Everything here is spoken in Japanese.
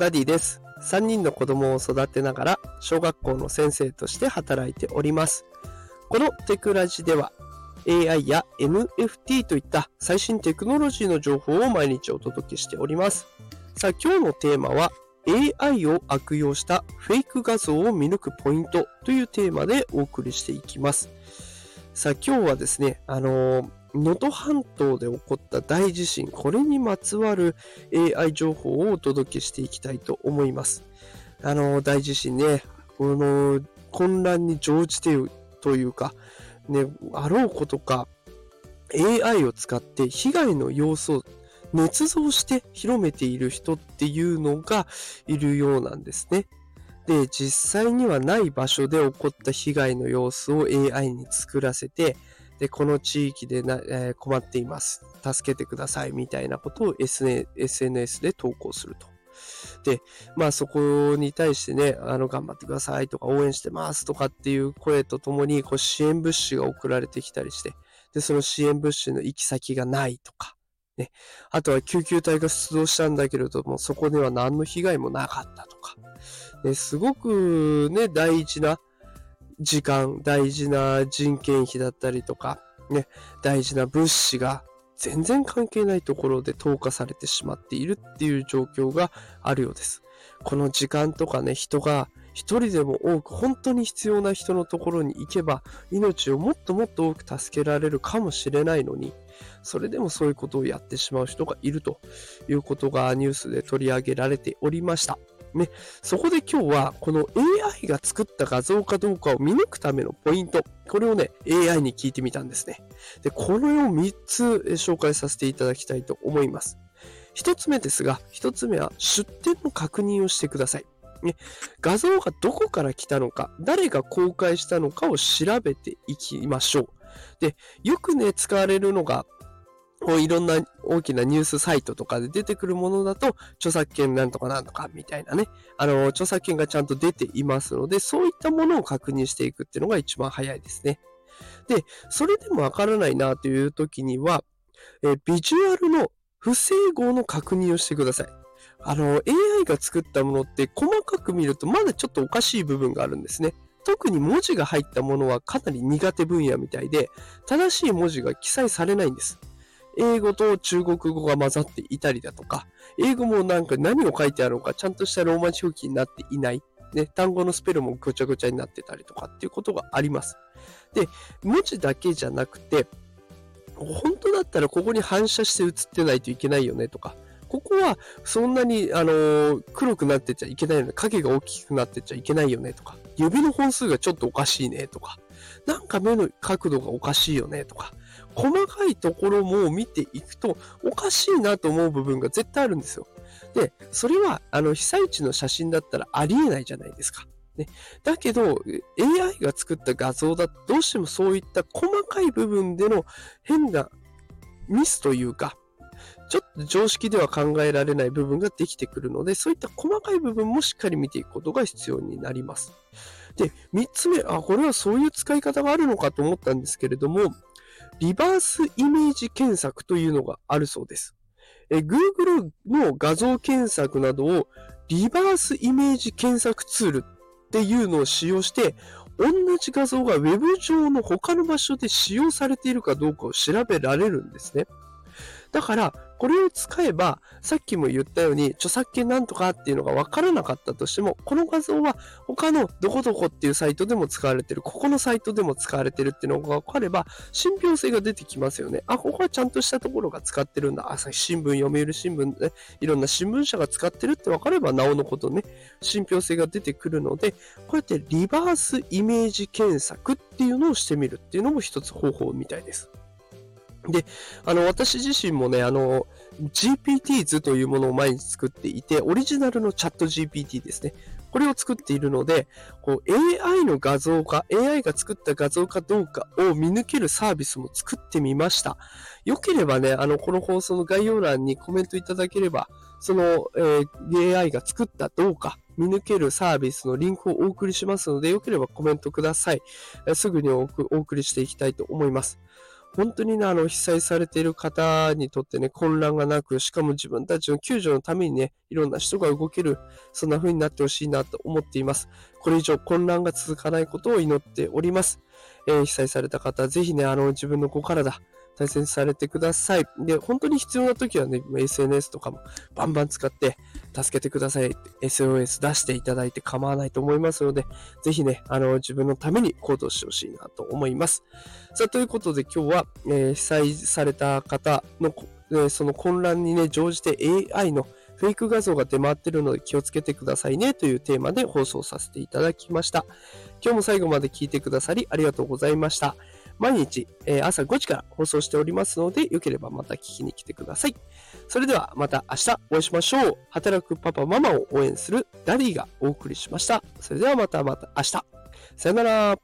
ダディです。3人の子供を育てながら小学校の先生として働いております。このテクラジでは AI や NFT といった最新テクノロジーの情報を毎日お届けしております。さあ今日のテーマは AI を悪用したフェイク画像を見抜くポイントというテーマでお送りしていきます。さあ今日はですね、能登半島で起こった大地震、これにまつわる AI 情報をお届けしていきたいと思います。大地震ね、この混乱に乗じてというか、ね、あろうことか AI を使って被害の様子を捏造して広めている人っていうのがいるようなんですね。で、実際にはない場所で起こった被害の様子を AI に作らせて、でこの地域で困っています。助けてくださいみたいなことを SNS で投稿すると。で、まあそこに対してね、頑張ってくださいとか応援してますとかっていう声とともに、こう支援物資が送られてきたりして、でその支援物資の行き先がないとか、ね、あとは救急隊が出動したんだけれども、そこでは何の被害もなかったとか、ですごくね、大事な時間、大事な人件費だったりとか、ね、大事な物資が全然関係ないところで投下されてしまっているっていう状況があるようです。この時間とかね、人が一人でも多く本当に必要な人のところに行けば、命をもっともっと多く助けられるかもしれないのに、それでもそういうことをやってしまう人がいるということがニュースで取り上げられておりました。ね、そこで今日はこの AI が作った画像かどうかを見抜くためのポイント、これをね AI に聞いてみたんですね。で、これを3つ紹介させていただきたいと思います。1つ目は出典の確認をしてください、ね、画像がどこから来たのか、誰が公開したのかを調べていきましょう。で、よくね使われるのがいろんな大きなニュースサイトとかで出てくるものだと、著作権なんとかなんとかみたいなね、著作権がちゃんと出ていますので、そういったものを確認していくっていうのが一番早いですね。で、それでもわからないなという時には、ビジュアルの不整合の確認をしてください。AI が作ったものって細かく見るとまだちょっとおかしい部分があるんですね。特に文字が入ったものはかなり苦手分野みたいで、正しい文字が記載されないんです。英語と中国語が混ざっていたりだとか、英語もなんか何を書いてあるのかちゃんとしたローマ字表記になっていない、ね、単語のスペルもごちゃごちゃになってたりとかっていうことがあります。で、文字だけじゃなくて、本当だったらここに反射して写ってないといけないよねとか、ここはそんなに黒くなってちゃいけないよね、影が大きくなってちゃいけないよねとか、指の本数がちょっとおかしいねとか、なんか目の角度がおかしいよねとか、細かいところも見ていくとおかしいなと思う部分が絶対あるんですよ。で、それは被災地の写真だったらありえないじゃないですか、ね、だけど AI が作った画像だとどうしてもそういった細かい部分での変なミスというか、ちょっと常識では考えられない部分ができてくるので、そういった細かい部分もしっかり見ていくことが必要になります。で、3つ目、これはそういう使い方があるのかと思ったんですけれども、リバースイメージ検索というのがあるそうです。Google の画像検索などをリバースイメージ検索ツールっていうのを使用して、同じ画像が Web 上の他の場所で使用されているかどうかを調べられるんですね。だから、これを使えば、さっきも言ったように、著作権なんとかっていうのが分からなかったとしても、この画像は他のどこどこっていうサイトでも使われてる、ここのサイトでも使われてるっていうのが分かれば、信憑性が出てきますよね。ここはちゃんとしたところが使ってるんだ。朝日新聞、読売新聞、ね、いろんな新聞社が使ってるって分かれば、なおのことね、信憑性が出てくるので、こうやってリバースイメージ検索っていうのをしてみるっていうのも一つ方法みたいです。で、私自身もね、GPTs というものを毎日作っていて、オリジナルのチャット GPT ですね。これを作っているので、こう AI の画像か、AI が作った画像かどうかを見抜けるサービスも作ってみました。よければね、この放送の概要欄にコメントいただければ、その、AI が作ったどうか見抜けるサービスのリンクをお送りしますので、よければコメントください。すぐにお送りしていきたいと思います。本当にね、被災されている方にとってね、混乱がなく、しかも自分たちの救助のためにね、いろんな人が動ける、そんな風になってほしいなと思っています。これ以上混乱が続かないことを祈っております。被災された方、ぜひね、自分のお体、大切にされてください。で、本当に必要な時はね、SNS とかもバンバン使って、助けてください。SOS 出していただいて構わないと思いますので、ぜひね、自分のために行動してほしいなと思います。さあ、ということで今日は、被災された方の、その混乱にね、乗じて AI のフェイク画像が出回っているので気をつけてくださいねというテーマで放送させていただきました。今日も最後まで聞いてくださりありがとうございました。毎日、朝5時から放送しておりますので、よければまた聞きに来てください。それではまた明日お会いしましょう。働くパパママを応援するダディがお送りしました。それではまた明日。さよなら。